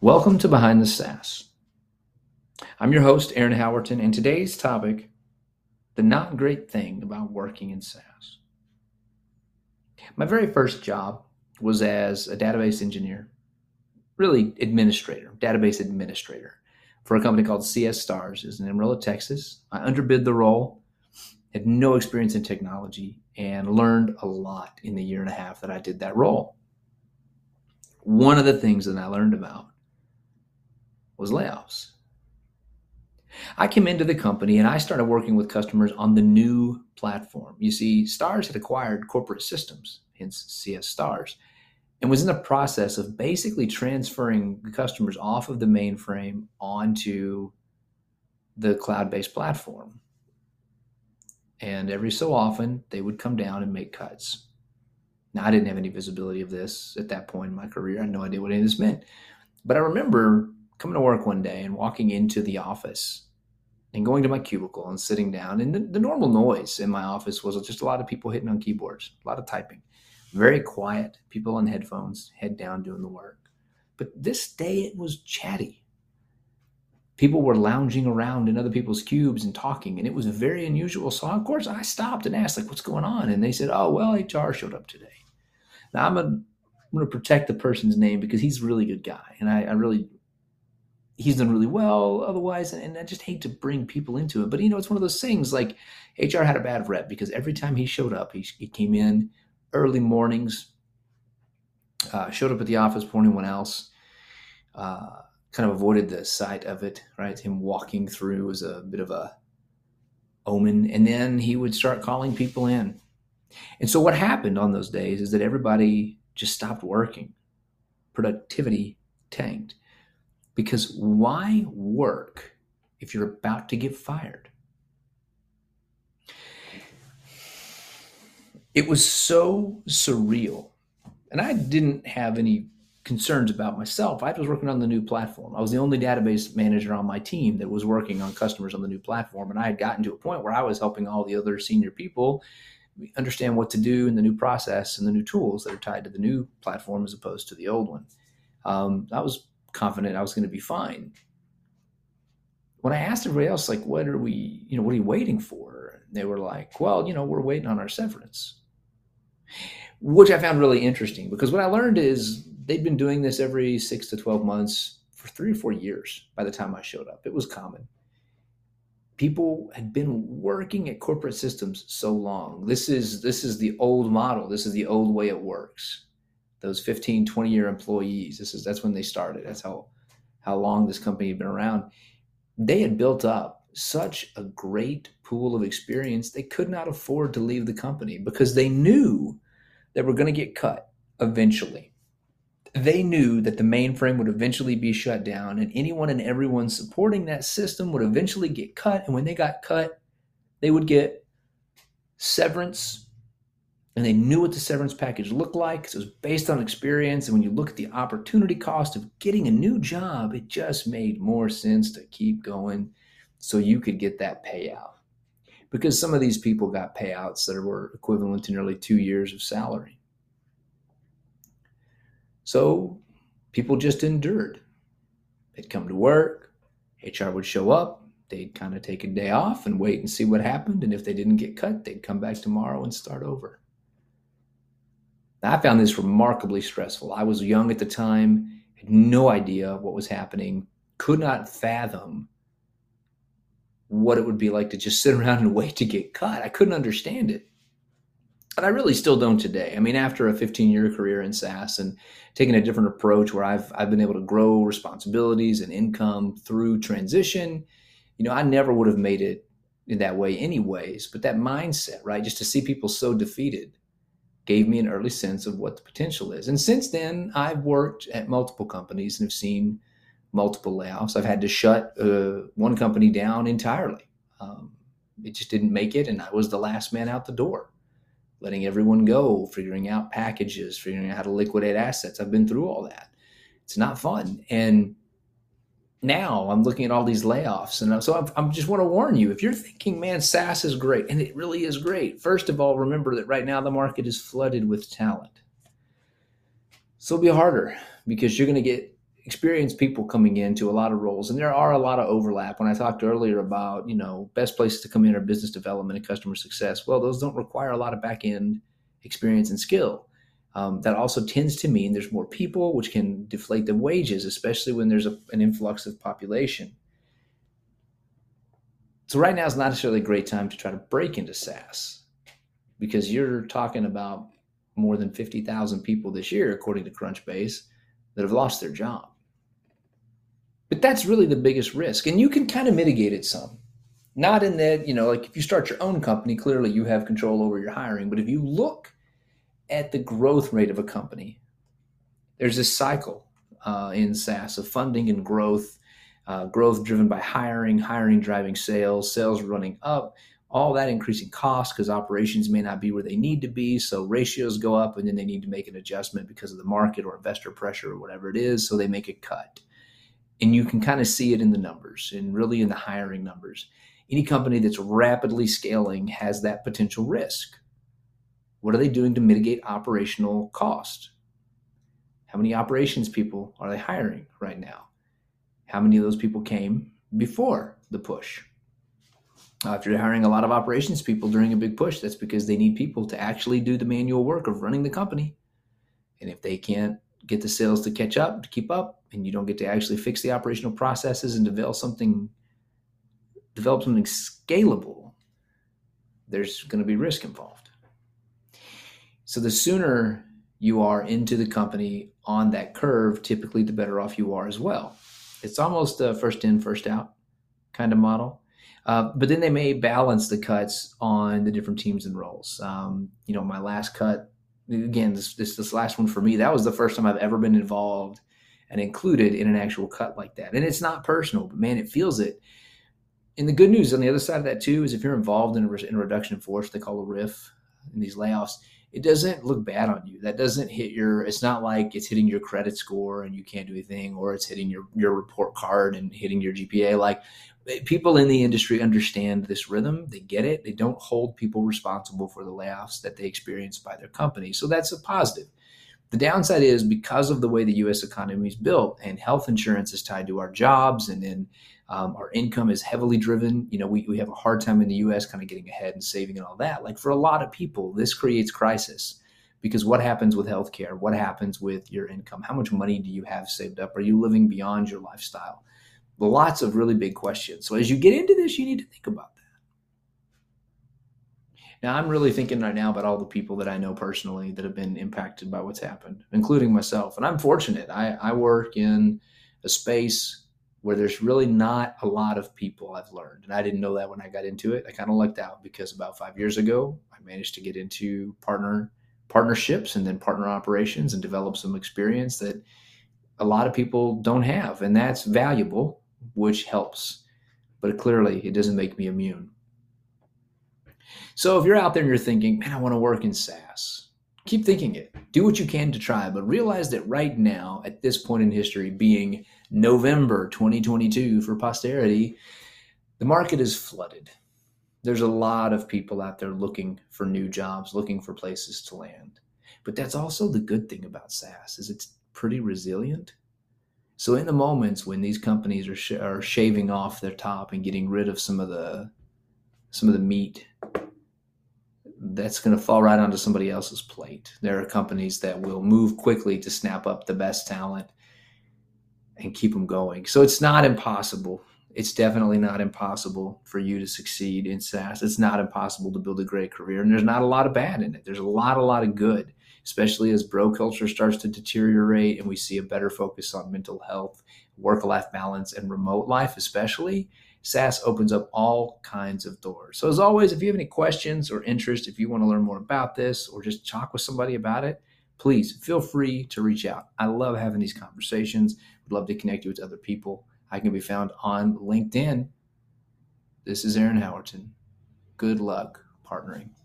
Welcome to Behind the SaaS. I'm your host, Aaron Howerton, and today's topic, the not great thing about working in SaaS. My very first job was as a database engineer, really database administrator for a company called CS Stars. It's in Amarillo, Texas. I underbid the role, had no experience in technology, and learned a lot in the year and a half that I did that role. One of the things that I learned about was layoffs. I came into the company and I started working with customers on the new platform. You see, Stars had acquired Corporate Systems, hence CS Stars, and was in the process of basically transferring the customers off of the mainframe onto the cloud-based platform. And every so often, they would come down and make cuts. Now, I didn't have any visibility of this at that point in my career. I had no idea what any of this meant. But I remember coming to work one day and walking into the office and going to my cubicle and sitting down. And the normal noise in my office was just a lot of people hitting on keyboards, a lot of typing, very quiet, people on headphones, head down doing the work. But this day it was chatty. People were lounging around in other people's cubes and talking, and it was very unusual. So, of course, I stopped and asked, what's going on? And they said, HR showed up today. Now, I'm going to protect the person's name because he's a really good guy, and he's done really well otherwise, and I just hate to bring people into it. But, it's one of those things, like HR had a bad rep because every time he showed up, he came in early mornings, showed up at the office before anyone else, kind of avoided the sight of it, right? Him walking through was a bit of a omen. And then he would start calling people in. And so what happened on those days is that everybody just stopped working. Productivity tanked. Because why work if you're about to get fired? It was so surreal. And I didn't have any concerns about myself. I was working on the new platform. I was the only database manager on my team that was working on customers on the new platform. And I had gotten to a point where I was helping all the other senior people understand what to do in the new process and the new tools that are tied to the new platform as opposed to the old one. I was confident I was going to be fine. When I asked everybody else, what are you waiting for? And they were like, we're waiting on our severance, which I found really interesting because what I learned is they'd been doing this every 6 to 12 months for 3 or 4 years by the time I showed up. It was common. People had been working at Corporate Systems so long. This is the old model. This is the old way it works. Those 15, 20-year employees, that's when they started. That's how long this company had been around. They had built up such a great pool of experience, they could not afford to leave the company because they knew they were going to get cut eventually. They knew that the mainframe would eventually be shut down and anyone and everyone supporting that system would eventually get cut. And when they got cut, they would get severance, and they knew what the severance package looked like. So it was based on experience. And when you look at the opportunity cost of getting a new job, it just made more sense to keep going so you could get that payout, because some of these people got payouts that were equivalent to nearly 2 years of salary. So people just endured. They'd come to work, HR would show up, they'd kind of take a day off and wait and see what happened. And if they didn't get cut, they'd come back tomorrow and start over. Now, I found this remarkably stressful. I was young at the time, had no idea what was happening, could not fathom what it would be like to just sit around and wait to get cut. I couldn't understand it. But I really still don't today. I mean, after a 15-year career in SaaS and taking a different approach where I've been able to grow responsibilities and income through transition, I never would have made it in that way anyways. But that mindset, right, just to see people so defeated gave me an early sense of what the potential is. And since then, I've worked at multiple companies and have seen multiple layoffs. I've had to shut one company down entirely. It just didn't make it, and I was the last man out the door. Letting everyone go, figuring out packages, figuring out how to liquidate assets. I've been through all that. It's not fun. And now I'm looking at all these layoffs. And so I just want to warn you, if you're thinking, man, SaaS is great, and it really is great. First of all, remember that right now the market is flooded with talent. So it'll be harder because you're going to get experienced people coming into a lot of roles, and there are a lot of overlap. When I talked earlier about, you know, best places to come in are business development and customer success, well, those don't require a lot of back-end experience and skill. That also tends to mean there's more people, which can deflate the wages, especially when there's an influx of population. So right now is not necessarily a great time to try to break into SaaS, because you're talking about more than 50,000 people this year, according to Crunchbase, that have lost their job. But that's really the biggest risk. And you can kind of mitigate it some. Not in that, you know, like if you start your own company, clearly you have control over your hiring. But if you look at the growth rate of a company, there's this cycle in SaaS of funding and growth, growth driven by hiring, hiring driving sales, sales running up, all that increasing costs because operations may not be where they need to be. So ratios go up, and then they need to make an adjustment because of the market or investor pressure or whatever it is. So they make a cut, and you can kind of see it in the numbers and really in the hiring numbers. Any company that's rapidly scaling has that potential risk. What are they doing to mitigate operational cost? How many operations people are they hiring right now? How many of those people came before the push? If you're hiring a lot of operations people during a big push, that's because they need people to actually do the manual work of running the company. And if they can't get the sales to catch up, to keep up, and you don't get to actually fix the operational processes and develop something scalable, there's going to be risk involved. So the sooner you are into the company on that curve, typically the better off you are as well. It's almost a first in, first out kind of model. But then they may balance the cuts on the different teams and roles. You know, my last cut, again, this last one for me, that was the first time I've ever been involved and included in an actual cut like that. And it's not personal, but man, it feels it. And the good news on the other side of that too is if you're involved in a reduction in force, they call a RIF in these layoffs, it doesn't look bad on you. That doesn't hit it's not like it's hitting your credit score and you can't do anything, or it's hitting your report card and hitting your GPA. Like, people in the industry understand this rhythm. They get it. They don't hold people responsible for the layoffs that they experience by their company. So that's a positive. The downside is, because of the way the U.S. economy is built and health insurance is tied to our jobs, and then our income is heavily driven, you know, we have a hard time in the U.S. kind of getting ahead and saving and all that. Like, for a lot of people, this creates crisis, because what happens with healthcare? What happens with your income? How much money do you have saved up? Are you living beyond your lifestyle? Lots of really big questions. So as you get into this, you need to think about that. Now, I'm really thinking right now about all the people that I know personally that have been impacted by what's happened, including myself. And I'm fortunate. I work in a space where there's really not a lot of people, I've learned. And I didn't know that when I got into it. I kind of lucked out, because about 5 years ago, I managed to get into partnerships and then partner operations and develop some experience that a lot of people don't have. And that's valuable, which helps, but clearly it doesn't make me immune. So if you're out there and you're thinking, man, I want to work in SaaS, keep thinking it. Do what you can to try, but realize that right now, at this point in history, being November 2022 for posterity, the market is flooded. There's a lot of people out there looking for new jobs, looking for places to land. But that's also the good thing about SaaS, is it's pretty resilient. So in the moments when these companies are shaving off their top and getting rid of some of the meat, that's going to fall right onto somebody else's plate. There are companies that will move quickly to snap up the best talent and keep them going. So it's not impossible. It's definitely not impossible for you to succeed in SaaS. It's not impossible to build a great career, and there's not a lot of bad in it. There's a lot of good, especially as bro culture starts to deteriorate and we see a better focus on mental health, work-life balance, and remote life especially. SaaS opens up all kinds of doors. So as always, if you have any questions or interest, if you want to learn more about this or just talk with somebody about it, please feel free to reach out. I love having these conversations. Would love to connect you with other people. I can be found on LinkedIn. This is Aaron Howerton. Good luck partnering.